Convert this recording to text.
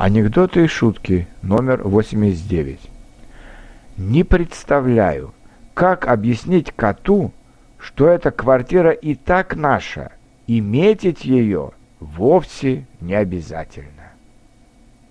Анекдоты и шутки номер 89. Не представляю, как объяснить коту, что эта квартира и так наша, и метить ее вовсе не обязательно.